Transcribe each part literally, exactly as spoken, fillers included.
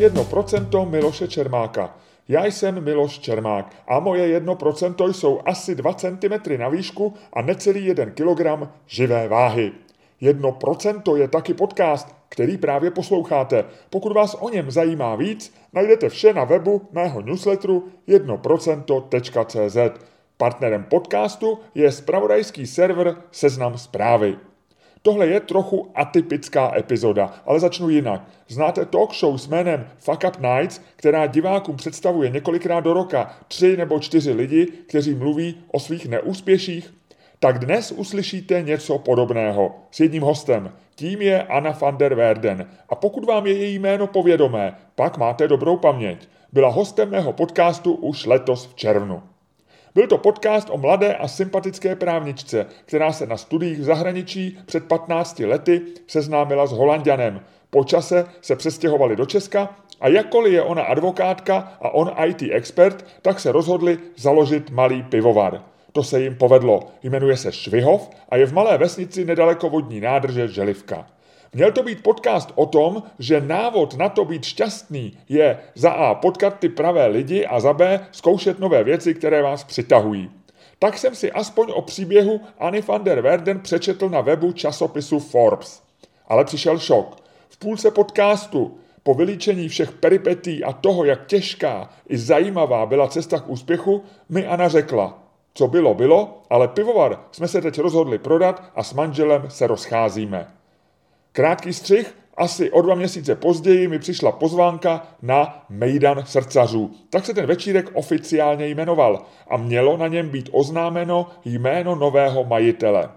jedno procento Miloše Čermáka. Já jsem Miloš Čermák a moje jedno procento jsou asi dva centimetry na výšku a necelý jeden kilogram živé váhy. jedno procento je taky podcast, který právě posloucháte. Pokud vás o něm zajímá víc, najdete vše na webu mého newsletteru jedno procento tečka cé zet. Partnerem podcastu je zpravodajský server Seznam zprávy. Tohle je trochu atypická epizoda, ale začnu jinak. Znáte talk show s jménem Fuck Up Nights, která divákům představuje několikrát do roka tři nebo čtyři lidi, kteří mluví o svých neúspěších? Tak dnes uslyšíte něco podobného s jedním hostem. Tím je Anna van der Werden. A pokud vám je její jméno povědomé, pak máte dobrou paměť. Byla hostem mého podcastu už letos v červnu. Byl to podcast o mladé a sympatické právničce, která se na studiích v zahraničí před patnácti lety seznámila s Holanďanem. Po čase se přestěhovali do Česka a jakkoliv je ona advokátka a on í té expert, tak se rozhodli založit malý pivovar. To se jim povedlo. Jmenuje se Švihov a je v malé vesnici nedaleko vodní nádrže Želivka. Měl to být podcast o tom, že návod na to být šťastný je za A potkat ty pravé lidi a za B zkoušet nové věci, které vás přitahují. Tak jsem si aspoň o příběhu Anny van der Werden přečetl na webu časopisu Forbes. Ale přišel šok. V půlce podcastu, po vylíčení všech peripetí a toho, jak těžká i zajímavá byla cesta k úspěchu, mi Anna řekla: co bylo, bylo, ale pivovar jsme se teď rozhodli prodat a s manželem se rozcházíme. Krátký střih, asi o dva měsíce později mi přišla pozvánka na Mejdan srdcařů. Tak se ten večírek oficiálně jmenoval a mělo na něm být oznámeno jméno nového majitele.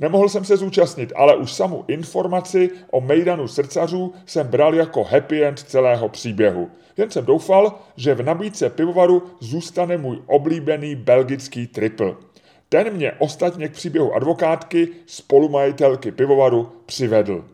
Nemohl jsem se zúčastnit, ale už samu informaci o Mejdanu srdcařů jsem bral jako happy end celého příběhu. Jen jsem doufal, že v nabídce pivovaru zůstane můj oblíbený belgický triple. Ten mě ostatně k příběhu advokátky, spolumajitelky pivovaru, přivedl.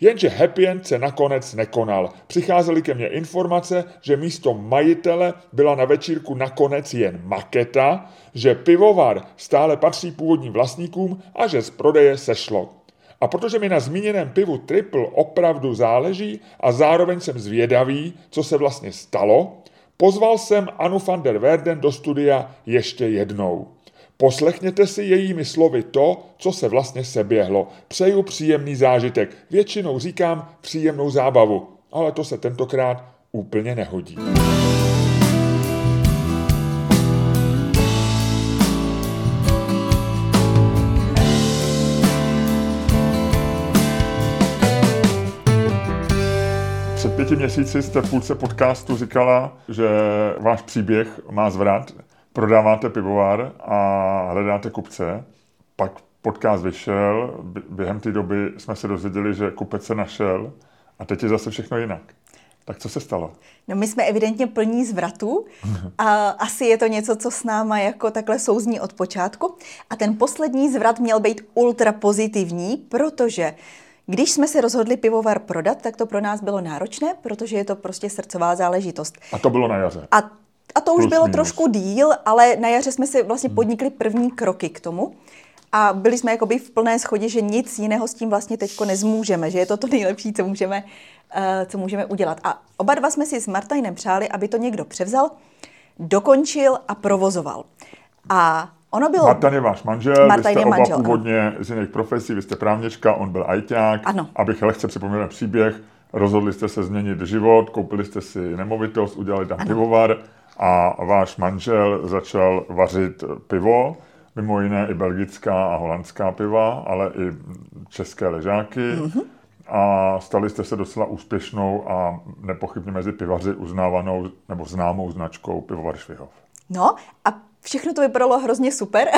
Jenže happy end se nakonec nekonal. Přicházely ke mně informace, že místo majitele byla na večírku nakonec jen maketa, že pivovar stále patří původním vlastníkům a že z prodeje sešlo. A protože mi na zmíněném pivu Triple opravdu záleží a zároveň jsem zvědavý, co se vlastně stalo, pozval jsem Annu van der Werden do studia ještě jednou. Poslechněte si jejími slovy to, co se vlastně seběhlo. Přeju příjemný zážitek. Většinou říkám příjemnou zábavu, ale to se tentokrát úplně nehodí. Před pěti měsíci jste v půlce podcastu říkala, že váš příběh má zvrat. Prodáváte pivovar a hledáte kupce. Pak podcast vyšel, během té doby jsme se dozvěděli, že kupec se našel a teď je zase všechno jinak. Tak co se stalo? No my jsme evidentně plní zvratu a asi je to něco, co s náma jako takhle souzní od počátku. A ten poslední zvrat měl být ultra pozitivní, protože když jsme se rozhodli pivovar prodat, tak to pro nás bylo náročné, protože je to prostě srdcová záležitost. A to bylo na jaře. A A to už Plus bylo minus. Trošku díl, ale na jaře jsme si vlastně podnikli první kroky k tomu. A byli jsme jakoby v plné shodě, že nic jiného s tím vlastně teďko nezmůžeme, že je to to nejlepší, co můžeme, uh, co můžeme udělat. A oba dva jsme si s Martajnem přáli, aby to někdo převzal, dokončil a provozoval. A ono bylo... Martin je váš manžel, Martin vy jste oba manžel, původně ano. Z jiných profesí, vy jste právnička, on byl ajťák. Ano. Abych lehce připomněl příběh, rozhodli jste se změnit život, koupili jste si nemovitost, udělali tam pivovar. A váš manžel začal vařit pivo, mimo jiné i belgická a holandská piva, ale i české ležáky. Mm-hmm. A stali jste se docela úspěšnou a nepochybně mezi pivaři uznávanou nebo známou značkou pivovar Švihov. No a všechno to vypadalo hrozně super,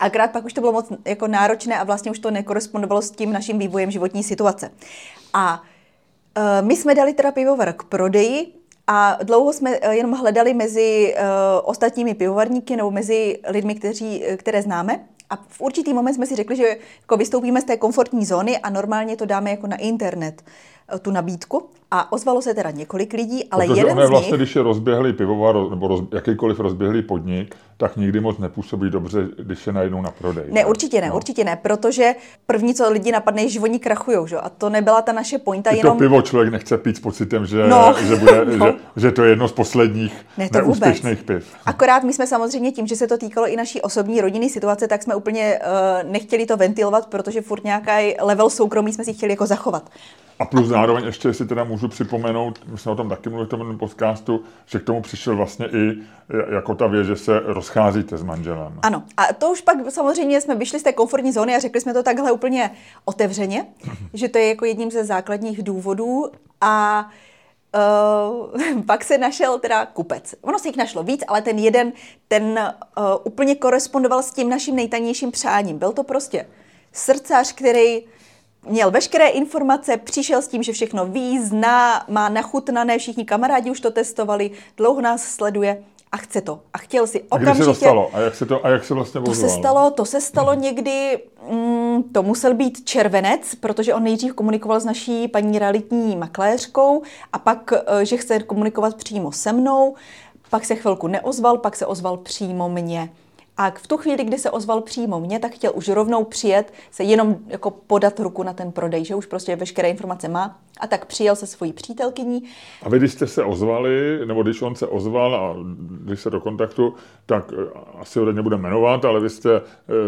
akorát pak už to bylo moc jako náročné a vlastně už to nekorespondovalo s tím naším vývojem životní situace. A e, my jsme dali teda pivovar k prodeji, a dlouho jsme jenom hledali mezi uh, ostatními pivovarníky nebo mezi lidmi, kteří, které známe. A v určitý moment jsme si řekli, že jako vystoupíme z té komfortní zóny a normálně to dáme jako na internet. tu nabídku a ozvalo se teda několik lidí, ale protože jeden z nich... vlastně, když je rozběhlý pivovar nebo roz, jakýkoliv rozběhlý podnik, tak nikdy moc nepůsobí dobře, když je najednou na prodej. Ne, určitě ne, no. určitě ne, protože první, co lidi napadne, je, že oni krachujou, že? A to nebyla ta naše pointa, I jenom... to pivo člověk nechce pít s pocitem, že, no. že, bude, no. že, že to je jedno z posledních ne, to neúspěšných vůbec. Piv. Akorát my jsme samozřejmě tím, že se to týkalo i naší osobní rodinné situace, tak jsme úplně uh, nechtěli to ventilovat, protože furt nějaký level soukromí jsme si chtěli jako zachovat. A plus zároveň ještě si teda můžu připomenout, my jsme o tom taky mluvili v tom podcastu, že k tomu přišel vlastně i jako ta věc, že se rozcházíte s manželem. Ano, a to už pak samozřejmě jsme vyšli z té komfortní zóny a řekli jsme to takhle úplně otevřeně, že to je jako jedním ze základních důvodů a uh, pak se našel teda kupec. Ono se jich našlo víc, ale ten jeden, ten uh, úplně korespondoval s tím naším nejtanějším přáním. Byl to prostě srdcař, který... měl veškeré informace, přišel s tím, že všechno ví, zná, má nachutnané, všichni kamarádi už to testovali, dlouho nás sleduje a chce to. A chtěl si okamžitě... A kdy se to stalo? A jak se, to, a jak se vlastně bojoval? To se stalo, to se stalo někdy, mm, to musel být červenec, protože on nejdřív komunikoval s naší paní realitní makléřkou a pak, že chce komunikovat přímo se mnou, pak se chvilku neozval, pak se ozval přímo mně. A v tu chvíli, kdy se ozval přímo mě, tak chtěl už rovnou přijet, se jenom jako podat ruku na ten prodej, že už prostě veškeré informace má. A tak přijel se svojí přítelkyní. A vy, když jste se ozvali, nebo když on se ozval a když se do kontaktu, tak asi ho teď nebude jmenovat, ale vy jste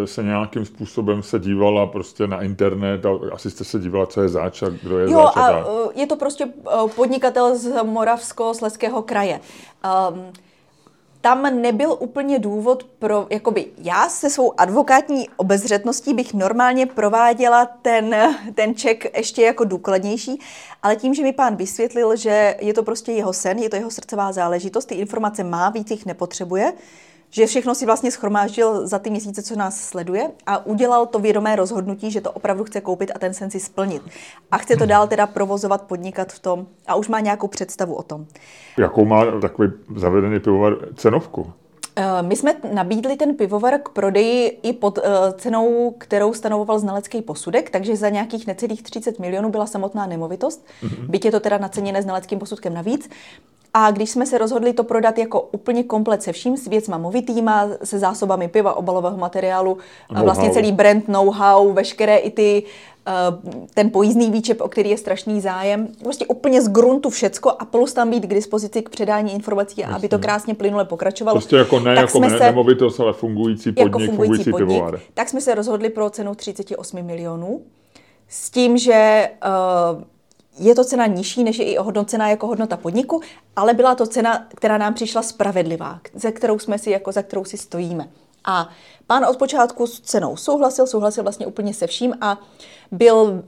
se nějakým způsobem se dívala prostě na internet a asi jste se dívala, co je zač a kdo je zač. Jo, a, a je to prostě podnikatel z Moravsko-Slezského kraje. Um, Tam nebyl úplně důvod pro, jakoby já se svou advokátní obezřetností bych normálně prováděla ten, ten ček ještě jako důkladnější, ale tím, že mi pán vysvětlil, že je to prostě jeho sen, je to jeho srdcová záležitost, ty informace má, víc jich nepotřebuje, že všechno si vlastně shromáždil za ty měsíce, co nás sleduje a udělal to vědomé rozhodnutí, že to opravdu chce koupit a ten sen si splnit. A chce to dál teda provozovat, podnikat v tom a už má nějakou představu o tom. Jakou má takový zavedený pivovar cenovku? My jsme nabídli ten pivovar k prodeji i pod cenou, kterou stanovoval znalecký posudek, takže za nějakých necelých třicet milionů byla samotná nemovitost, mm-hmm. byť je to teda naceněné znaleckým posudkem navíc. A když jsme se rozhodli to prodat jako úplně komplet se vším, s věcma movitýma, se zásobami piva, obalového materiálu, know-how. Vlastně celý brand, know-how, veškeré i ty, ten pojízdný výčep, o který je strašný zájem, prostě úplně z gruntu všecko a plus tam být k dispozici k předání informací a aby to krásně plynule pokračovalo. Prostě jako ne, tak jako ne, nemovitost, ale fungující podnik, jako fungující, fungující pivovar. Tak jsme se rozhodli pro cenu třicet osm milionů s tím, že... Uh, je to cena nižší, než je i ohodnocená jako hodnota podniku, ale byla to cena, která nám přišla spravedlivá, za kterou jsme si jako za kterou si stojíme. A pán od počátku s cenou souhlasil, souhlasil vlastně úplně se vším a byl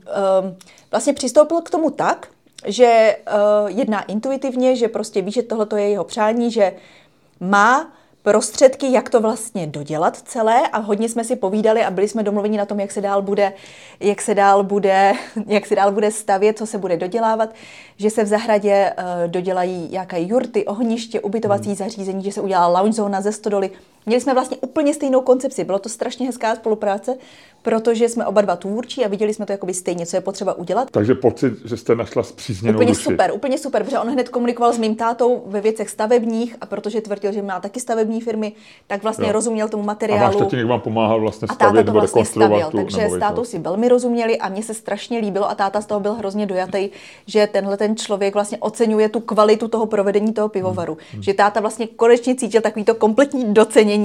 vlastně přistoupil k tomu tak, že jedná intuitivně, že prostě ví, že tohle je jeho přání, že má prostředky, jak to vlastně dodělat celé a hodně jsme si povídali a byli jsme domluveni na tom, jak se dál bude, jak se dál bude, jak se dál bude stavět, co se bude dodělávat, že se v zahradě uh, dodělají jaké jurty, ohniště, ubytovací zařízení, že se udělá lounge zóna ze stodoly. Měli jsme vlastně úplně stejnou koncepci, bylo to strašně hezká spolupráce, protože jsme oba dva tvůrčí a viděli jsme to jakoby stejně, co je potřeba udělat. Takže pocit, že jste našla spřízněnou duši. Úplně super, úplně super, protože on hned komunikoval s mým tátou ve věcech stavebních a protože tvrdil, že má taky stavební firmy, tak vlastně jo. rozuměl tomu materiálu. A váš tatínek vám pomáhal vlastně stavět nebo rekonstruovat. Vlastně takže s tátou si velmi rozuměli a mně se strašně líbilo a táta z toho byl hrozně dojatý, že tenhle ten člověk vlastně oceňuje tu kvalitu toho provedení toho pivovaru, hmm. že táta vlastně konečně cítil takovýto kompletní docenění.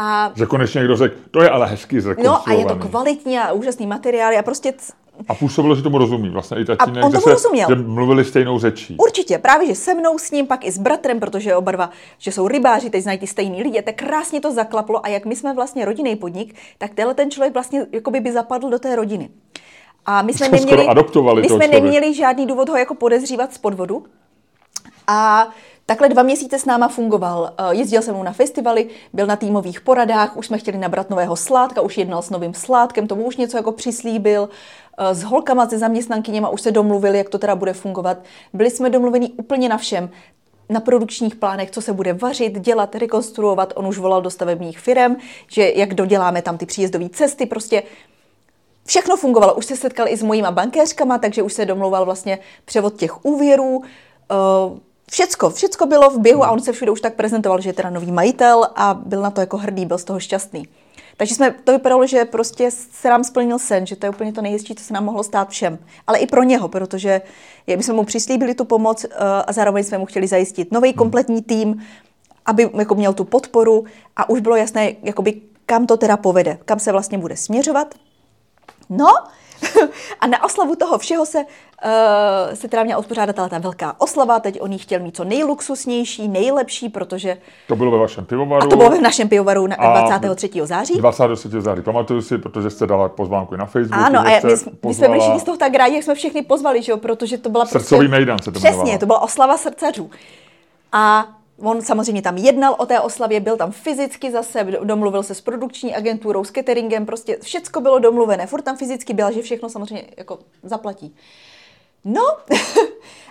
A... že konečně někdo řekl, to je ale hezký zrekonstruovaný. No a je to kvalitní a úžasný materiál a prostě... C... A působilo, že tomu rozumí vlastně i tatínek, že, se, že mluvili stejnou řečí. Určitě, právě že se mnou, s ním, pak i s bratrem, protože oba dva, že jsou rybáři, teď znají ty stejný lidi, tak krásně to zaklaplo a jak my jsme vlastně rodinný podnik, tak tenhle ten člověk vlastně jakoby by zapadl do té rodiny. A my jsme, neměli, my jsme neměli žádný důvod ho jako podezřívat z podvodu a... Takhle dva měsíce s náma fungoval. Jezdil se mnou na festivaly, byl na týmových poradách, už jsme chtěli nabrat nového sládka, už jednal s novým sládkem, tomu už něco jako přislíbil. S holkama, se zaměstnankyněma už se domluvili, jak to teda bude fungovat. Byli jsme domluveni úplně na všem. Na produkčních plánech, co se bude vařit, dělat, rekonstruovat. On už volal do stavebních firem, že jak doděláme tam ty příjezdové cesty, prostě... Všechno fungovalo, už se setkal i s mojíma bankéřkama, takže už se domlouval vlastně převod těch úvěrů. Všecko, všecko bylo v běhu a on se všude už tak prezentoval, že je teda nový majitel a byl na to jako hrdý, byl z toho šťastný. Takže jsme, to vypadalo, že prostě se nám splnil sen, že to je úplně to nejhezčí, co se nám mohlo stát všem. Ale i pro něho, protože my jsme mu přislíbili tu pomoc a zároveň jsme mu chtěli zajistit nový kompletní tým, aby jako měl tu podporu a už bylo jasné, jakoby, kam to teda povede, kam se vlastně bude směřovat. No a na oslavu toho všeho se, uh, se teda měla uspořádat ta velká oslava, teď on ji chtěl mít co nejluxusnější, nejlepší, protože... To bylo ve vašem pivovaru. A to bylo ve našem pivovaru na dvacátého třetího září. dvacátého třetího září, pamatuju si, protože jste dala pozvánku na Facebooku. Ano, a my, my jsme byli všichni z toho tak rádi, jak jsme všechny pozvali, že jo, protože to byla... Srdcový prostě, mejdan se to jmenovalo. Přesně, to byla oslava srdcařů. A on samozřejmě tam jednal o té oslavě, byl tam fyzicky zase, domluvil se s produkční agenturou, s cateringem, prostě všecko bylo domluvené, furt tam fyzicky byla, že všechno samozřejmě jako zaplatí. No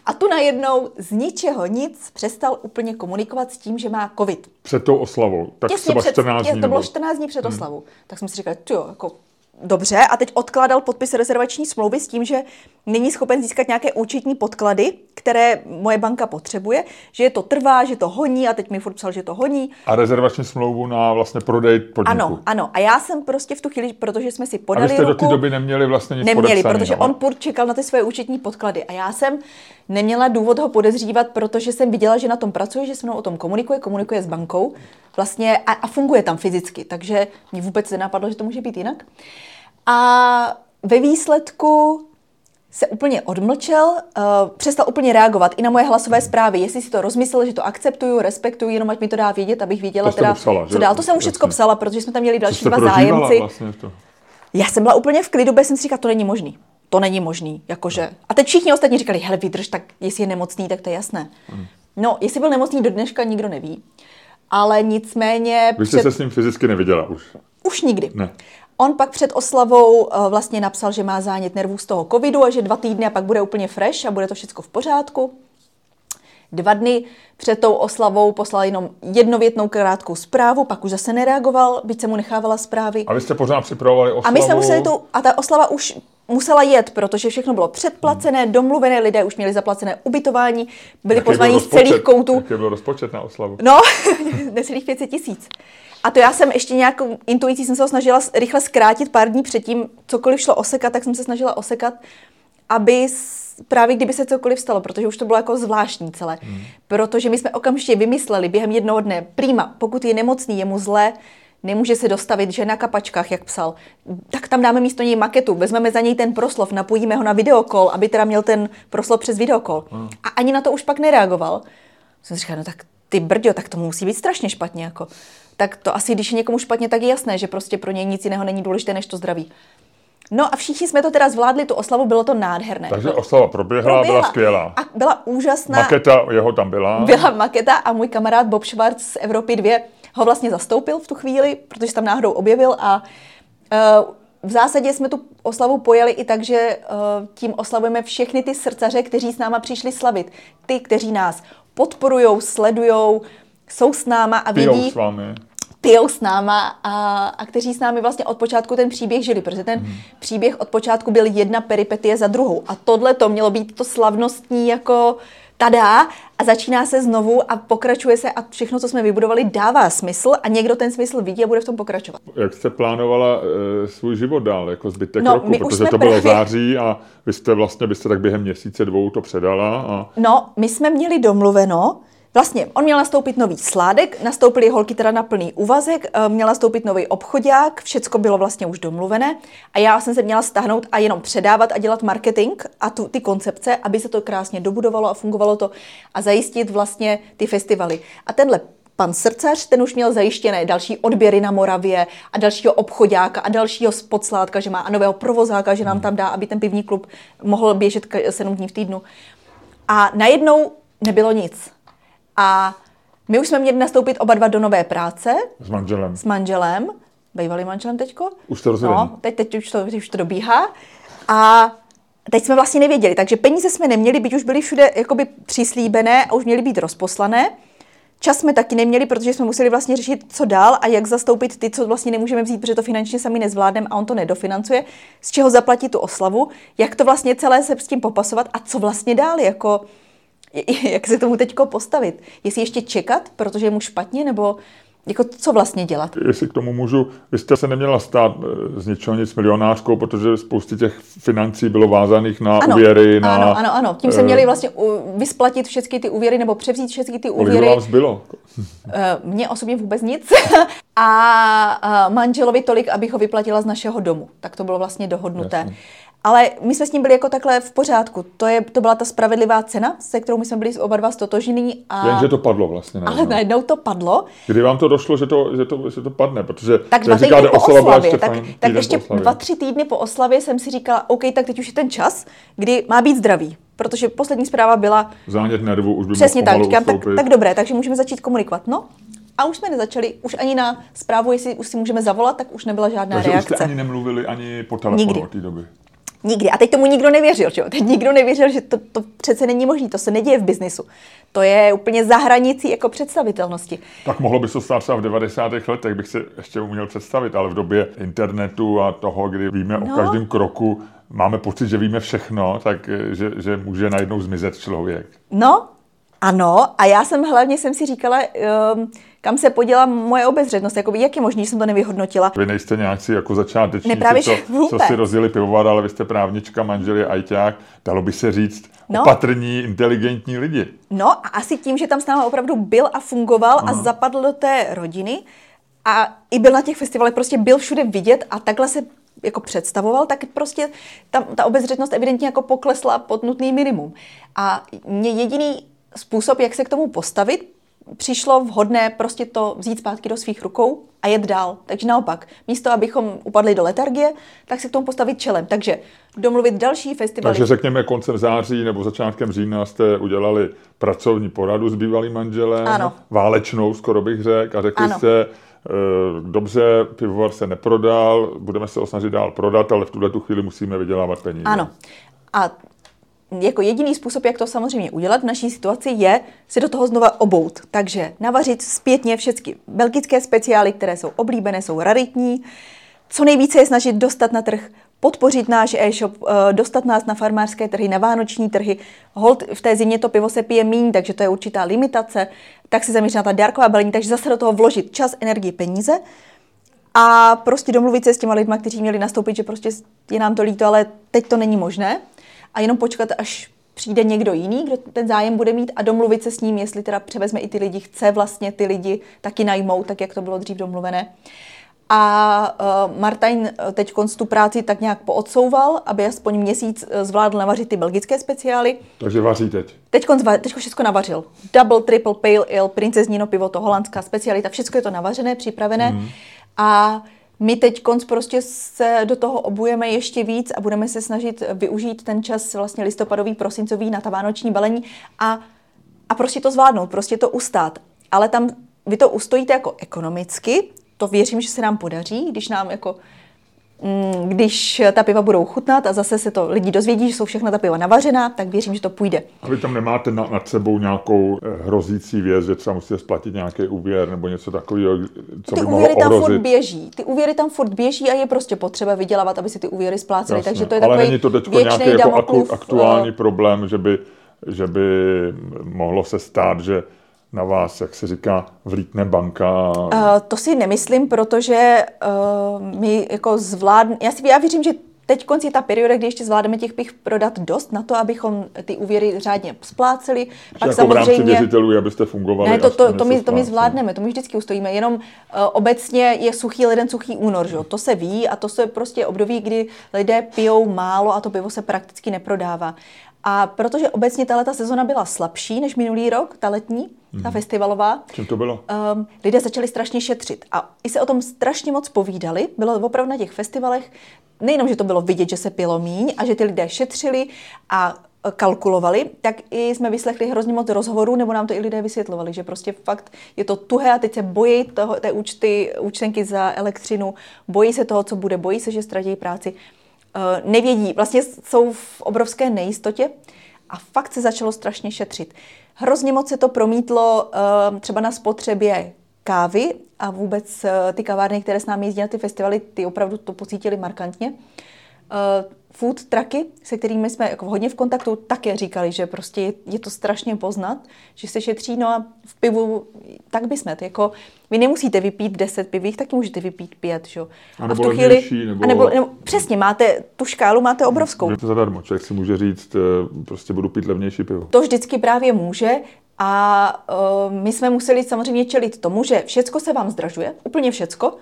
a tu najednou z ničeho nic přestal úplně komunikovat s tím, že má covid. Před tou oslavou, tak třeba čtrnáct dní. To bylo čtrnáct dní před oslavou, hmm. Tak jsem si říkala, jo, jako dobře, a teď odkládal podpis rezervační smlouvy s tím, že není schopen získat nějaké účetní podklady, které moje banka potřebuje, že to trvá, že to honí a teď mi furt psal, že to honí. A rezervační smlouvu na vlastně prodej podniku. Ano, ano. A já jsem prostě v tu chvíli, protože jsme si podali ruku... A vy jste ruku, do té doby neměli vlastně nic podepsaného. Neměli, podepsaný, protože no? On furt čekal na ty svoje účetní podklady a já jsem neměla důvod ho podezřívat, protože jsem viděla, že na tom pracuje, že se mnou o tom komunikuje, komunikuje s bankou vlastně a, a funguje tam fyzicky, takže mě vůbec nenapadlo, že to může být jinak. A ve výsledku se úplně odmlčel, přestal úplně reagovat i na moje hlasové zprávy, jestli si to rozmyslel, že to akceptuju, respektuju, jenom ať mi to dá vědět, abych věděla, teda, psala, co dál. To jsem už všechno psala, protože jsme tam měli další dva zájemci. Vlastně to. Já jsem byla úplně v klidu, bez jsem si říkala, to není možný. To není možný, jakože. A teď všichni ostatní říkali, hele, vydrž, tak jestli je nemocný, tak to je jasné. No, jestli byl nemocný do dneška, nikdo neví. Ale nicméně... Vy jste před... se s ním fyzicky neviděla už? Už nikdy. Ne. On pak před oslavou vlastně napsal, že má zánět nervů z toho covidu a že dva týdny a pak bude úplně fresh a bude to všechno v pořádku. Dva dny před tou oslavou poslal jenom jednovětnou krátkou zprávu, pak už zase nereagoval, byť se mu nechávala zprávy. A vy jste pořád připravovali oslavu. A my jsme museli tu, a ta oslava už musela jet, protože všechno bylo předplacené, domluvené, lidé už měli zaplacené ubytování, byli pozvaní z celých koutů. Jaký byl rozpočet na oslavu? No, necelých pět set tisíc. A to já jsem ještě nějakou intuicí jsem se ho snažila rychle zkrátit pár dní předtím, cokoliv šlo osekat, tak jsem se snažila osekat, aby právě kdyby se cokoliv stalo, protože už to bylo jako zvláštní celé. Hmm. Protože my jsme okamžitě vymysleli během jednoho dne, prima, pokud je nemocný, je mu zlé, nemůže se dostavit, že na kapačkách, jak psal, tak tam dáme místo něj maketu, vezmeme za něj ten proslov, napojíme ho na videokol, aby teda měl ten proslov přes videokol. Hmm. A ani na to už pak nereagoval. Jsem říkala, no tak ty brďo, tak tomu musí být strašně špatně jako. Tak to asi, když je někomu špatně, tak je jasné, že prostě pro něj nic jiného není důležité než to zdraví. No a všichni jsme to teda zvládli, tu oslavu, bylo to nádherné. Takže oslava proběhla, proběhla. Byla skvělá. A byla úžasná. Maketa jeho tam byla. Byla maketa a můj kamarád Bob Schwartz z Evropy dva ho vlastně zastoupil v tu chvíli, protože se tam náhodou objevil a uh, v zásadě jsme tu oslavu pojeli i tak, že uh, tím oslavujeme všechny ty srdcaře, kteří s náma přišli slavit. Ty, kteří nás podporujou, sledujou, jsou s náma a vidí... Pijou s vámi. Pijou s náma a, a kteří s námi vlastně od počátku ten příběh žili, protože ten hmm. příběh od počátku byl jedna peripetie za druhou. A tohle to mělo být to slavnostní jako tada a začíná se znovu a pokračuje se a všechno, co jsme vybudovali, dává smysl a někdo ten smysl vidí a bude v tom pokračovat. Jak jste plánovala e, svůj život dál, jako zbytek no, roku, protože to bylo právě... září a vy jste vlastně, vy jste tak během měsíce dvou to předala. A... No, my jsme měli domluveno, vlastně, on měl nastoupit nový sládek, nastoupily holky teda na plný úvazek, měl nastoupit nový obchodák, všecko bylo vlastně už domluvené a já jsem se měla stáhnout a jenom předávat a dělat marketing a tu, ty koncepce, aby se to krásně dobudovalo a fungovalo to a zajistit vlastně ty festivaly. A tenhle pan srdcař, ten už měl zajištěné další odběry na Moravě a dalšího obchodáka a dalšího podsládka, že má a nového provozáka, že nám tam dá, aby ten pivní klub mohl běžet sedm dní v týdnu. A najednou nebylo nic. A my už jsme měli nastoupit oba dva do nové práce. S manželem. S manželem. Bývalým manželem teďko. Už to rozvedení. No, teď, teď, už to, teď už to dobíhá. A teď jsme vlastně nevěděli. Takže peníze jsme neměli, byť už byly všude jakoby přislíbené a už měly být rozposlané. Čas jsme taky neměli, protože jsme museli vlastně řešit, co dál a jak zastoupit ty, co vlastně nemůžeme vzít, protože to finančně sami nezvládneme a on to nedofinancuje, z čeho zaplatit tu oslavu, jak to vlastně celé se s tím popasovat a co vlastně dál, jako, jak se tomu teďko postavit. Jestli ještě čekat, protože je mu špatně, nebo jako co vlastně dělat? Jestli k tomu můžu, vy jste se neměla stát z ničeho nic milionářkou, protože spousty těch financí bylo vázaných na ano, úvěry. Na, ano, ano, ano. Tím se měli vlastně vysplatit všechny ty úvěry nebo převzít všechny ty úvěry. Kolik vám zbylo? Mně osobně vůbec nic. A manželovi tolik, abych ho vyplatila z našeho domu. Tak to bylo vlastně dohodnuté. Jasně. Ale my jsme s ním byli jako takhle v pořádku. To, je, to byla ta spravedlivá cena, se kterou my jsme byli oba dva stotožní. A... Jenže to padlo vlastně. Najednou. Ale najednou to padlo. Kdy vám to došlo, že to, že to, že to padne? Protože, tak dva týdny říkáte, po oslavě. Ještě tak, tak ještě dva, tři týdny po oslavě jsem si říkala, OK, tak teď už je ten čas, kdy má být zdravý. Protože poslední zpráva byla... Zánět nervů už by přesně tak, říkám, tak, tak dobré, takže můžeme začít komunikovat. No. A už jsme nezačali, už ani na zprávu, jestli už si můžeme zavolat, tak už nebyla žádná takže reakce. Takže ani nemluvili, ani po telefonu od té doby. Nikdy. A teď tomu nikdo nevěřil, že jo? Teď nikdo nevěřil, že to, to přece není možné, to se neděje v biznisu. To je úplně za hranicí jako představitelnosti. Tak mohlo by se stát třeba v devadesátých letech, bych si ještě uměl představit, ale v době internetu a toho, kdy víme no. o každém kroku, máme pocit, že víme všechno, tak že, že může najednou zmizet člověk. No, ano. A já jsem hlavně jsem si říkala... Um, Kam se poděla moje obezřednost? Jakoby, jak je možné, že jsem to nevyhodnotila? Vy nejste nějakci jako začátečníci, co, co si rozjeli pivovar, ale vy jste právnička, manžel je ajťák. Dalo by se říct no. opatrní, inteligentní lidi. No a asi tím, že tam s námi opravdu byl a fungoval Aha. a zapadl do té rodiny a i byl na těch festivalech, prostě byl všude vidět a takhle se jako představoval, tak prostě tam ta obezřetnost evidentně jako poklesla pod nutný minimum. A mě jediný způsob, jak se k tomu postavit, přišlo vhodné prostě to vzít zpátky do svých rukou a jet dál. Takže naopak, místo abychom upadli do letargie, tak se k tomu postavit čelem. Takže domluvit další festivaly. Takže řekněme koncem září nebo začátkem října jste udělali pracovní poradu s bývalým manželem, ano. válečnou skoro bych řekl, a řekli ano. jste, dobře, pivovar se neprodal, budeme se ho snažit dál prodat, ale v tuhle tu chvíli musíme vydělávat peníze. Ano. A jako jediný způsob, jak to samozřejmě udělat v naší situaci, je si do toho znova obout. Takže navařit zpětně všechny belgické speciály, které jsou oblíbené, jsou raritní, co nejvíce je snažit dostat na trh, podpořit náš e-shop, dostat nás na farmářské trhy, na vánoční trhy. Holt v té zimě to pivo se pije míň, takže to je určitá limitace. Tak si zaměřit na ta dárková balení, takže zase do toho vložit čas, energii, peníze a prostě domluvit se s těma lidma, kteří měli nastoupit, že prostě je nám to líto, ale teď to není možné. A jenom počkat, až přijde někdo jiný, kdo ten zájem bude mít a domluvit se s ním, jestli teda převezme i ty lidi, chce vlastně ty lidi taky najmout, tak jak to bylo dřív domluvené. A uh, Martijn teď tu práci tak nějak poodsouval, aby aspoň měsíc zvládl navařit ty belgické speciály. Takže vaří teď. Teďkon zva, teďko všechno navařil. Double, triple, pale ale, princeznino pivo, to holandská specialita, všechno je to navařené, připravené. Mm. A... My teď konc prostě se do toho obujeme ještě víc a budeme se snažit využít ten čas vlastně listopadový, prosincový na ta vánoční balení a, a prostě to zvládnout, prostě to ustát. Ale tam vy to ustojíte jako ekonomicky, to věřím, že se nám podaří, když nám jako, když ta piva budou chutnat a zase se to lidi dozvědí, že jsou všechna ta piva navařená, tak věřím, že to půjde. A vy tam nemáte na, nad sebou nějakou hrozící věc, že třeba musíte splatit nějaký úvěr nebo něco takového, co ty by mohlo ohrozit? Ty úvěry tam furt běží. Ty úvěry tam furt běží a je prostě potřeba vydělávat, aby si ty úvěry spláceli. Jasně, takže to je takový věčný Damoklův. Ale není to teď nějaký jako aktuální problém, že by, že by mohlo se stát, že na vás, jak se říká, vlítne banka? Uh, to si nemyslím, protože uh, my jako zvládneme... Já, já věřím, že teď konci je ta perioda, kdy ještě zvládneme těch pich prodat dost na to, abychom ty úvěry řádně spláceli. Pak jako samozřejmě... v rámci věřitelů, abyste fungovali. Ne, to, to, to, my, to my zvládneme, to my vždycky ustojíme. Jenom uh, obecně je suchý leden, suchý únor. Že? To se ví a to se prostě období, kdy lidé pijou málo a to pivo se prakticky neprodává. A protože obecně tahleta sezona byla slabší než minulý rok, ta letní, mm. ta festivalová. Čím to bylo? Um, lidé začali strašně šetřit a i se o tom strašně moc povídali. Bylo opravdu na těch festivalech, nejenom, že to bylo vidět, že se pilo míň a že ty lidé šetřili a kalkulovali, tak i jsme vyslechli hrozně moc rozhovorů, nebo nám to i lidé vysvětlovali, že prostě fakt je to tuhé a teď se bojí toho, té účty, účtenky za elektřinu, bojí se toho, co bude, bojí se, že ztratí práci. Nevědí, vlastně jsou v obrovské nejistotě A fakt se začalo strašně šetřit. Hrozně moc se to promítlo uh, třeba na spotřebě kávy a vůbec uh, ty kavárny, které s námi jezdí na ty festivaly, ty opravdu to pocítili markantně. Uh, food trucky, se kterými jsme jako hodně v kontaktu, také říkali, že prostě je, je to strašně poznat, že se šetří, no a v pivu, tak bysme, to jako, vy nemusíte vypít deset piv, taky můžete vypít pět, že jo. A nebo levnější, nebo... A nebo, nebo... Přesně, máte, tu škálu máte obrovskou. Je to zadarmo, člověk si může říct, prostě budu pít levnější pivo. To vždycky právě může a uh, my jsme museli samozřejmě čelit tomu, že všecko se vám zdražuje, úplně všecko,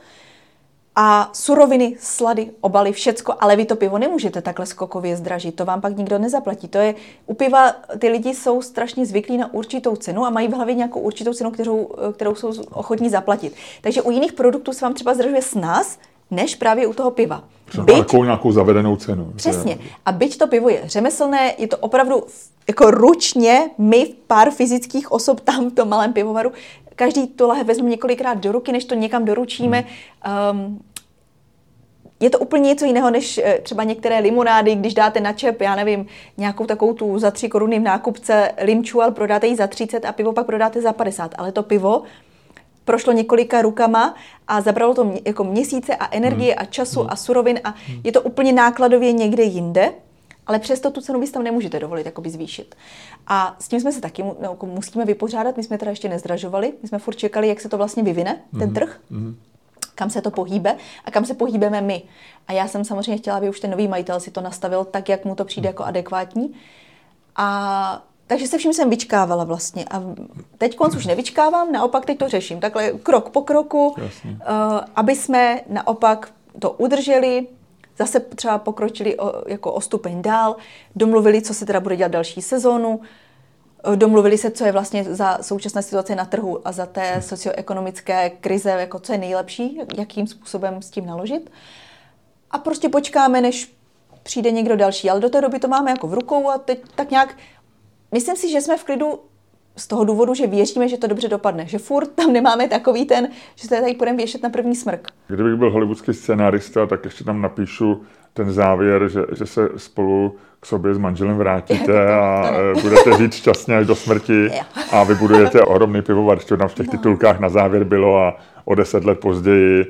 a suroviny, slady, obaly, všecko, ale vy to pivo nemůžete takhle skokově zdražit, to vám pak nikdo nezaplatí. To je, u piva ty lidi jsou strašně zvyklí na určitou cenu a mají v hlavě nějakou určitou cenu, kterou, kterou jsou ochotní zaplatit. Takže u jiných produktů se vám třeba zdražuje snáz, než právě u toho piva. Byť, nějakou zavedenou cenu. Přesně. A byť to pivo je řemeslné, je to opravdu jako ručně, my pár fyzických osob tam v tom malém pivovaru, každý tu lahev vezme několikrát do ruky, než to někam doručíme. Um, je to úplně něco jiného, než třeba některé limonády, když dáte na čep, já nevím, nějakou takovou tu za tři koruny v nákupce limču, ale prodáte ji za třicet a pivo pak prodáte za padesát. Ale to pivo prošlo několika rukama a zabralo to mě, jako měsíce a energie hmm. a času hmm. a surovin a hmm. je to úplně nákladově někde jinde. Ale přesto tu cenu vy tam nemůžete dovolit jakoby zvýšit. A s tím jsme se taky no, musíme vypořádat. My jsme teda ještě nezdražovali. My jsme furt čekali, jak se to vlastně vyvine, ten trh, mm-hmm. kam se to pohýbe a kam se pohýbeme my. A já jsem samozřejmě chtěla, aby už ten nový majitel si to nastavil tak, jak mu to přijde mm-hmm. jako adekvátní. A takže se vším jsem vyčkávala vlastně. A teď konc už nevyčkávám, naopak teď to řeším. Takhle krok po kroku, uh, aby jsme naopak to udrželi, zase třeba pokročili o, jako o stupeň dál, domluvili, co se teda bude dělat další sezónu, domluvili se, co je vlastně za současné situace na trhu a za té socioekonomické krize, jako co je nejlepší, jakým způsobem s tím naložit. A prostě počkáme, než přijde někdo další. Ale do té doby to máme jako v rukou a teď tak nějak... Myslím si, že jsme v klidu z toho důvodu, že věříme, že to dobře dopadne. Že furt tam nemáme takový ten, že se tady půjdeme věšet na první smrk. Kdybych byl hollywoodský scenárista, tak ještě tam napíšu ten závěr, že, že se spolu k sobě s manželem vrátíte to, to, to a budete žít šťastně až do smrti a vybudujete ohromný pivovar. Ještě tam v těch no. titulkách na závěr bylo a o deset let později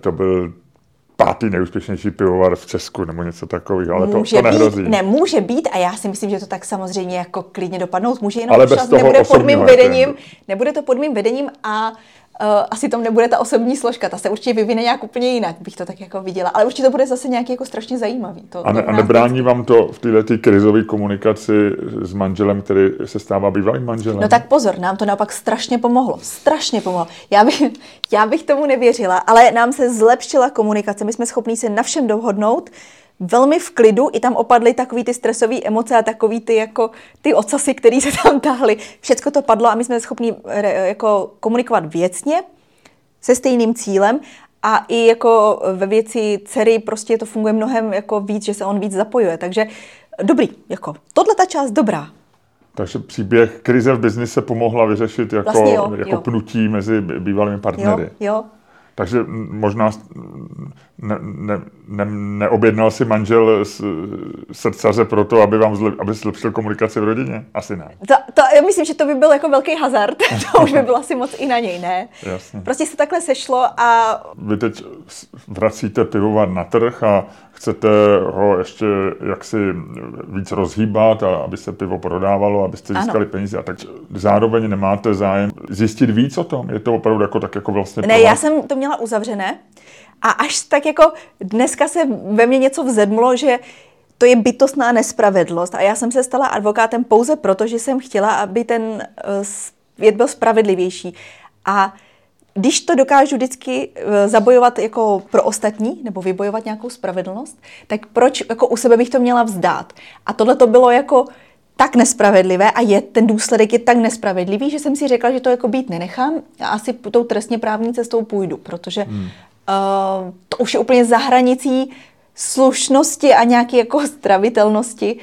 to byl pátý nejúspěšnější pivovar v Česku nebo něco takového, ale může to, to nehrozí. Být, ne, může být a já si myslím, že to tak samozřejmě jako klidně dopadnout může, jenom ale bez toho nebude pod mým vedením, nebude to pod mým vedením a uh, asi tam nebude ta osobní složka, ta se určitě vyvine nějak úplně jinak, bych to tak jako viděla, ale určitě to bude zase nějaký jako strašně zajímavý. To, a, ne, a nebrání vám to v této krizové komunikaci s manželem, který se stává bývalým manželem? No tak pozor, nám to naopak strašně pomohlo, strašně pomohlo. Já bych, já bych tomu nevěřila, ale nám se zlepšila komunikace, my jsme schopní se na všem dohodnout, velmi v klidu, i tam opadly takový ty stresové emoce a takový ty, jako, ty ocasy, které se tam táhly. Všecko to padlo a my jsme schopni jako, komunikovat věcně, se stejným cílem a i jako ve věci dcery prostě to funguje mnohem jako víc, že se on víc zapojuje. Takže dobrý, jako, tohle ta část dobrá. Takže příběh krize v biznise pomohla vyřešit jako, vlastně jo, jako jo. pnutí mezi bývalými partnery. Jo, jo. Takže možná ne, ne, ne, neobjednal si manžel srdcaře proto, aby vám zlep, aby zlepšil komunikaci v rodině? Asi ne. To, to, já myslím, že to by byl jako velký hazard. To už by bylo asi moc i na něj, ne? Jasně. Prostě se takhle sešlo a... Vy teď vracíte pivovar na trh a chcete ho ještě jaksi víc rozhýbat, a aby se pivo prodávalo, abyste získali ano. peníze. A tak zároveň nemáte zájem zjistit víc o tom? Je to opravdu jako tak jako vlastně... Ne, já jsem to měla uzavřené a až tak jako dneska se ve mně něco vzedmlo, že to je bytostná nespravedlnost a já jsem se stala advokátem pouze proto, že jsem chtěla, aby ten svět byl spravedlivější. A když to dokážu vždycky zabojovat jako pro ostatní, nebo vybojovat nějakou spravedlnost, tak proč jako u sebe bych to měla vzdát? A tohle to bylo jako tak nespravedlivé a je, ten důsledek je tak nespravedlivý, že jsem si řekla, že to jako být nenechám a asi tou trestně právní cestou půjdu, protože hmm. uh, to už je úplně za hranicí slušnosti a nějaké jako stravitelnosti.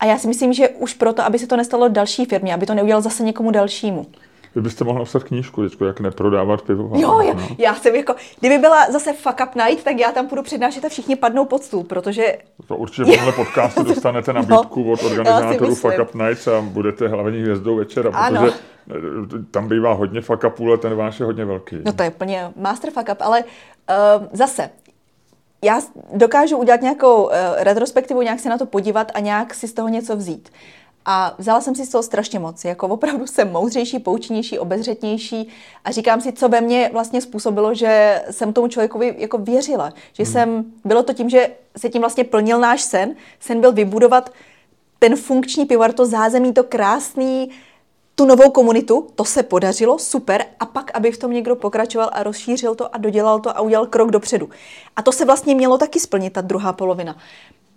A já si myslím, že už proto, aby se to nestalo další firmě, aby to neudělal zase někomu dalšímu. Vy byste mohla napsat knížku, děčko, jak neprodávat pivo. Jo, já, no. já jsem jako, kdyby byla zase Fuck Up Night, tak já tam půjdu přednášet a všichni padnou pod stůl, protože... To určitě v tomhle podcastu dostanete nabídku no, od organizátorů Fuck Up Nights a budete hlavní hvězdou večera, ano. Protože tam bývá hodně fuck upů, ale ten váš je hodně velký. No to je plně master fuck up, ale uh, zase... Já dokážu udělat nějakou uh, retrospektivu, nějak se na to podívat a nějak si z toho něco vzít. A vzala jsem si z toho strašně moc. Jako opravdu jsem moudřejší, poučnější, obezřetnější a říkám si, co ve mně vlastně způsobilo, že jsem tomu člověkovi jako věřila. Že hmm. jsem, bylo to tím, že se tím vlastně plnil náš sen. Sen byl vybudovat ten funkční pivovar, to zázemí, to krásný, tu novou komunitu, to se podařilo, super, a pak, aby v tom někdo pokračoval a rozšířil to a dodělal to a udělal krok dopředu. A to se vlastně mělo taky splnit, ta druhá polovina.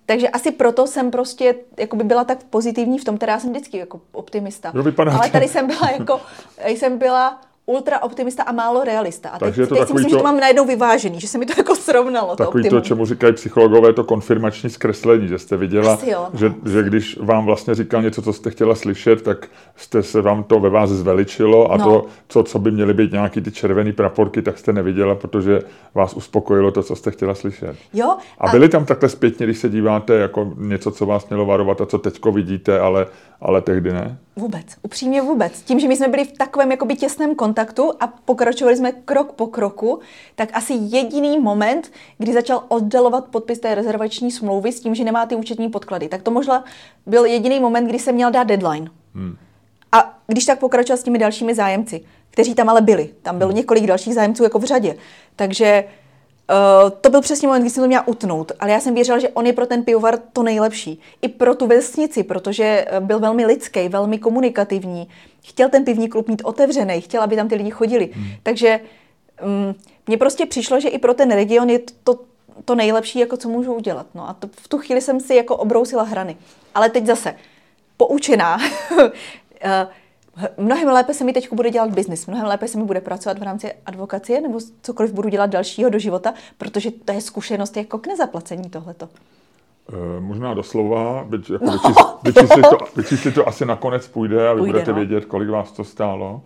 Takže asi proto jsem prostě jakoby byla tak pozitivní v tom, teda já jsem vždycky jako optimista. Ale tady jsem byla jako, jsem byla ultra optimista a málo realista. A teď, teď si myslím, to, že to mám najednou vyvážený, že se mi to jako srovnalo. Takový to, to, čemu říkají psychologové, to konfirmační zkreslení, že jste viděla, jo, no. že, že když vám vlastně říkal něco, co jste chtěla slyšet, tak jste se vám to ve vás zveličilo a no. to, co, co by měly být nějaký ty červený praporky, tak jste neviděla, protože vás uspokojilo to, co jste chtěla slyšet. Jo, a, a byly tam takhle zpětně, když se díváte, jako něco, co vás mělo varovat a co teďko vidíte, ale, ale tehdy ne? Vůbec, upřímně vůbec. Tím, že my jsme byli v takovém jakoby těsném kontaktu a pokračovali jsme krok po kroku, tak asi jediný moment, kdy začal oddalovat podpis té rezervační smlouvy s tím, že nemá ty účetní podklady, tak to možná byl jediný moment, kdy jsem měl dát deadline. Hmm. A když tak pokračoval s těmi dalšími zájemci, kteří tam ale byli. Tam bylo několik dalších zájemců jako v řadě. Takže uh, to byl přesně moment, kdy jsem to měla utnout. Ale já jsem věřila, že on je pro ten pivovar to nejlepší. I pro tu vesnici, protože byl velmi lidský, velmi komunikativní. Chtěl ten pivní klub mít otevřený, chtěl, aby tam ty lidi chodili. Hmm. Takže um, mně prostě přišlo, že i pro ten region je to, to nejlepší, jako co můžu udělat. No a to, v tu chvíli jsem si jako obrousila hrany. Ale teď zase, poučená, mnohem lépe se mi teď bude dělat biznis, mnohem lépe se mi bude pracovat v rámci advokacie nebo cokoliv budu dělat dalšího do života, protože to je zkušenost jako k nezaplacení tohleto. Možná doslova, byť, jako no, vyčíslit, to, vyčíslit to asi nakonec půjde a vy půjde, budete no. vědět, kolik vás to stálo.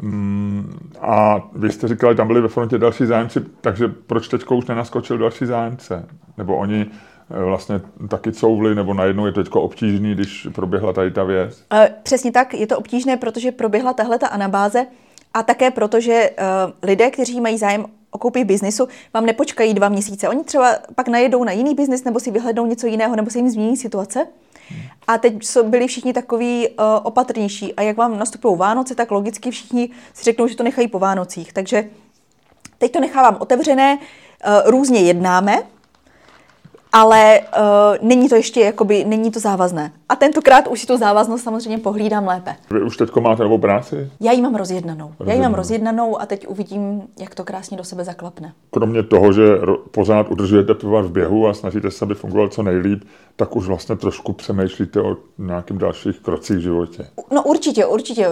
Mm, a vy jste říkali, tam byli ve frontě další zájemci, takže proč teďko už nenaskočil další zájemce? Nebo oni vlastně taky couvli, nebo najednou je to teďko obtížný, když proběhla tady ta věc? Přesně tak, je to obtížné, protože proběhla tahleta anabáze a také proto, že lidé, kteří mají zájem o koupi biznisu, vám nepočkají dva měsíce. Oni třeba pak najedou na jiný biznis, nebo si vyhlednou něco jiného, nebo se jim změní situace. A teď byli všichni takový uh, opatrnější. A jak vám nastupují Vánoce, tak logicky všichni si řeknou, že to nechají po Vánocích. Takže teď to nechávám otevřené, uh, různě jednáme, ale uh, není to ještě, jakoby, není to závazné. A tentokrát už si tu závaznost samozřejmě pohlídám lépe. Vy už teďko máte novou práci? Já ji mám rozjednanou. Rozjednanou. Já ji mám rozjednanou a teď uvidím, jak to krásně do sebe zaklapne. Kromě toho, že pořád udržujete pivovar v běhu a snažíte se, aby fungoval co nejlíp, tak už vlastně trošku přemýšlíte o nějakým dalších krocích v životě. No určitě, určitě.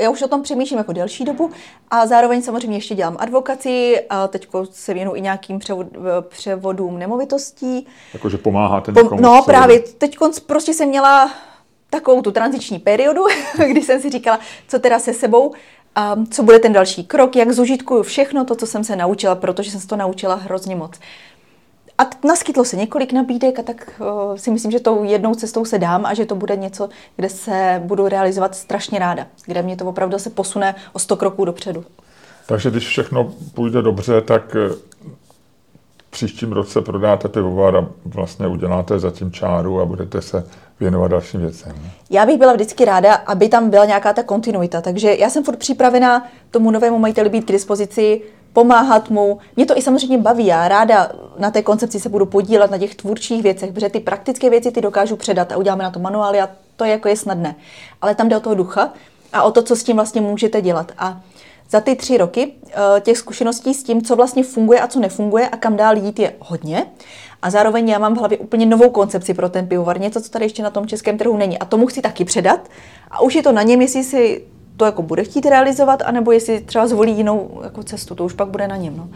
Já už o tom přemýšlím jako delší dobu a zároveň samozřejmě ještě dělám advokaci a teď se věnuji i nějakým převod, převodům nemovitostí. Jakože pomáháte někomu? No se... právě, teď prostě jsem měla takovou tu tranziční periodu, kdy jsem si říkala, co teda se sebou, a co bude ten další krok, jak zužitkuju všechno to, co jsem se naučila, protože jsem se to naučila hrozně moc. A naskytlo se několik nabídek a tak uh, si myslím, že tou jednou cestou se dám a že to bude něco, kde se budu realizovat strašně ráda, kde mě to opravdu se posune o sto kroků dopředu. Takže když všechno půjde dobře, tak v příštím roce prodáte pivovar a vlastně uděláte za tím čáru a budete se věnovat dalším věcem. Já bych byla vždycky ráda, aby tam byla nějaká ta kontinuita, takže já jsem furt připravená tomu novému majiteli být k dispozici, pomáhat mu. Mě to i samozřejmě baví. Já ráda na té koncepci se budu podílet na těch tvůrčích věcech, protože ty praktické věci ty dokážu předat a uděláme na to manuály a to je jako je snadné. Ale tam jde o toho ducha a o to, co s tím vlastně můžete dělat. A za ty tři roky těch zkušeností s tím, co vlastně funguje a co nefunguje a kam dál jít, je hodně. A zároveň já mám v hlavě úplně novou koncepci pro ten pivovar, něco, co tady ještě na tom českém trhu není. A tomu chci taky předat. A už je to na něm, jestli si to jako bude chtít realizovat, anebo jestli třeba zvolí jinou jako cestu, to už pak bude na něm. No.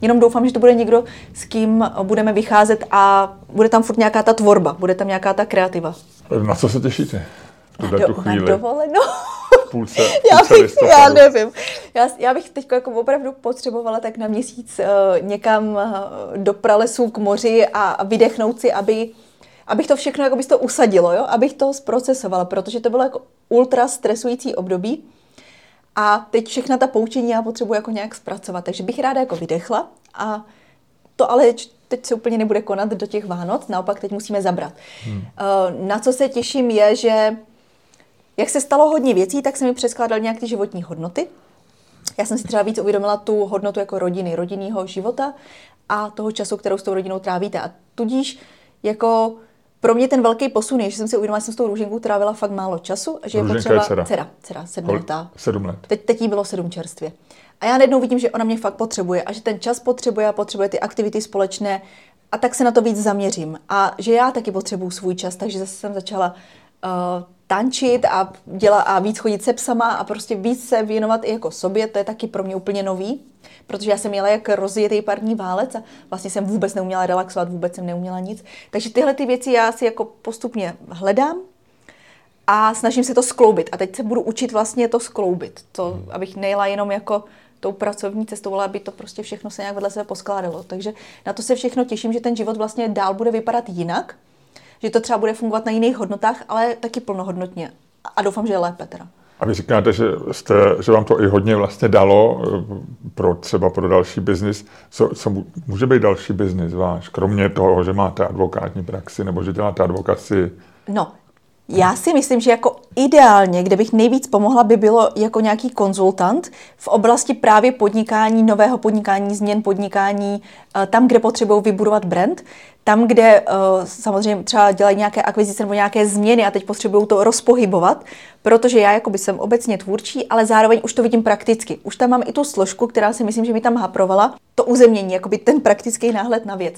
Jenom doufám, že to bude někdo, s kým budeme vycházet a bude tam furt nějaká ta tvorba, bude tam nějaká ta kreativa. Na co se těšíte? Na, do, na dovolenou. půlce, půlce já, bych, já nevím. Já, já bych teď jako opravdu potřebovala tak na měsíc uh, někam uh, do pralesů k moři a vydechnout si, aby, abych to všechno jako by to usadilo, jo? Abych to zprocesovala, protože to bylo jako ultra stresující období. A teď všechna ta poučení já potřebuji jako nějak zpracovat, takže bych ráda jako vydechla a to ale teď se úplně nebude konat do těch Vánoc, naopak teď musíme zabrat. Hmm. Na co se těším je, že jak se stalo hodně věcí, tak se mi přeskládaly nějak ty životní hodnoty. Já jsem si třeba víc uvědomila tu hodnotu jako rodiny, rodinného života a toho času, kterou s tou rodinou trávíte. A tudíž jako pro mě ten velký posun je, že jsem si uvědomila, že jsem s tou Růžinkou trávila fakt málo času a že je potřeba... Růžinka je dcera. Dcera, sedmletá. Sedm let. Teď, teď jí bylo sedm čerstvě. A já najednou vidím, že ona mě fakt potřebuje a že ten čas potřebuje a potřebuje ty aktivity společné a tak se na to víc zaměřím. A že já taky potřebuju svůj čas, takže zase jsem začala uh, tančit a, děla, a víc chodit se psama a prostě víc se věnovat i jako sobě, to je taky pro mě úplně nový, protože já jsem měla jak rozjetý parní válec a vlastně jsem vůbec neuměla relaxovat, vůbec jsem neuměla nic. Takže tyhle ty věci já si jako postupně hledám a snažím se to skloubit. A teď se budu učit vlastně to skloubit, to, abych nejela jenom jako tou pracovní cestou, ale aby to prostě všechno se nějak vedle sebe poskládalo. Takže na to se všechno těším, že ten život vlastně dál bude vypadat jinak, že to třeba bude fungovat na jiných hodnotách, ale taky plnohodnotně. A doufám, že je lépe teda. A vy říkáte, že, jste, že vám to i hodně vlastně dalo pro třeba pro další biznis. Co, co může být další biznis váš? Kromě toho, že máte advokátní praxi nebo že děláte advokaci? No, já si myslím, že jako ideálně, kde bych nejvíc pomohla, by bylo jako nějaký konzultant v oblasti právě podnikání, nového podnikání, změn podnikání, tam, kde potřebují vybudovat brand, tam, kde samozřejmě třeba dělají nějaké akvizice nebo nějaké změny a teď potřebují to rozpohybovat, protože já jakoby jsem obecně tvůrčí, ale zároveň už to vidím prakticky. Už tam mám i tu složku, která si myslím, že mi tam haprovala, to uzemnění, jakoby ten praktický náhled na věc.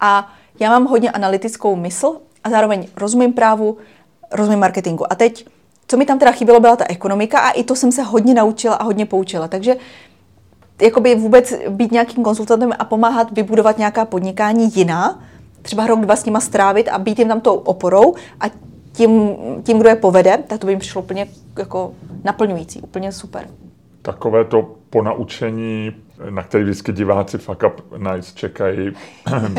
A já mám hodně analytickou mysl a zároveň rozumím právu, rozumím marketingu. A teď, co mi tam teda chybělo, byla ta ekonomika a i to jsem se hodně naučila a hodně poučila. Takže jakoby vůbec být nějakým konzultantem a pomáhat vybudovat nějaká podnikání jiná, třeba rok, dva s nima strávit a být jim tam tou oporou a tím, tím kdo je povede, tak to by jim přišlo úplně jako naplňující, úplně super. Takové to ponaučení, na který vždycky diváci Fuck Up Nights čekají,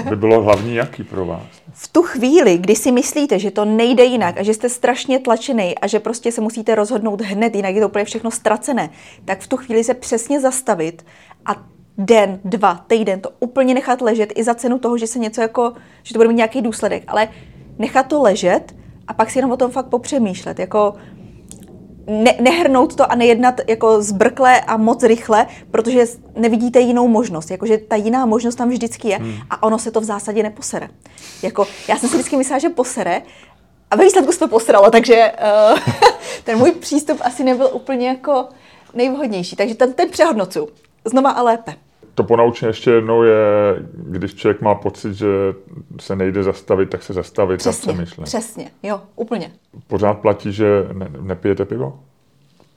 by bylo hlavní jaký pro vás? V tu chvíli, kdy si myslíte, že to nejde jinak a že jste strašně tlačený a že prostě se musíte rozhodnout hned, jinak je to úplně všechno ztracené, tak v tu chvíli se přesně zastavit a den, dva, týden to úplně nechat ležet i za cenu toho, že se něco jako, že to bude mít nějaký důsledek, ale nechat to ležet a pak si jenom o tom fakt popřemýšlet, jako Ne, nehrnout to a nejednat jako zbrkle a moc rychle, protože nevidíte jinou možnost. Jakože ta jiná možnost tam vždycky je a ono se to v zásadě neposere. Jako, já jsem si vždycky myslela, že posere a ve výsledku se to posralo, takže uh, ten můj přístup asi nebyl úplně jako nejvhodnější. Takže ten, ten přehodnocuju. Znova a lépe. To ponaučení ještě jednou je, když člověk má pocit, že se nejde zastavit, tak se zastavit přesně, a přemýšlet. Přesně, jo, úplně. Pořád platí, že ne, nepijete pivo?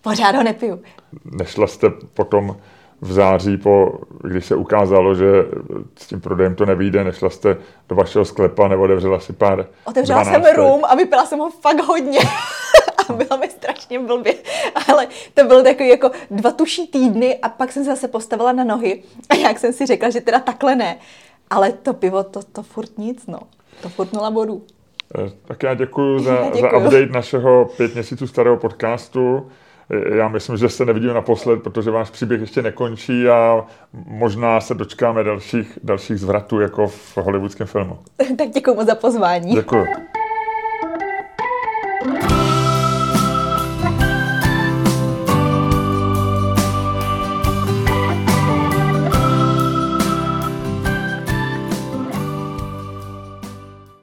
Pořád ho nepiju. Nešla jste potom v září, po, když se ukázalo, že s tím prodejem to nevyjde, nešla jste do vašeho sklepa nebo otevřela si pár Otevřela jsem rům a vypila jsem ho fakt hodně. A bylo mi strašně blbě, ale to bylo takový jako dva tuší týdny a pak jsem se zase postavila na nohy a nějak jsem si řekla, že teda takhle ne. Ale to pivo, to, to furt nic, no. To furt nula bodů. Tak já děkuju za, já děkuju. za update našeho pět měsíců starého podcastu. Já myslím, že se nevidíme naposled, protože váš příběh ještě nekončí a možná se dočkáme dalších, dalších zvratů jako v hollywoodském filmu. Tak děkuju moc za pozvání. Děkuju.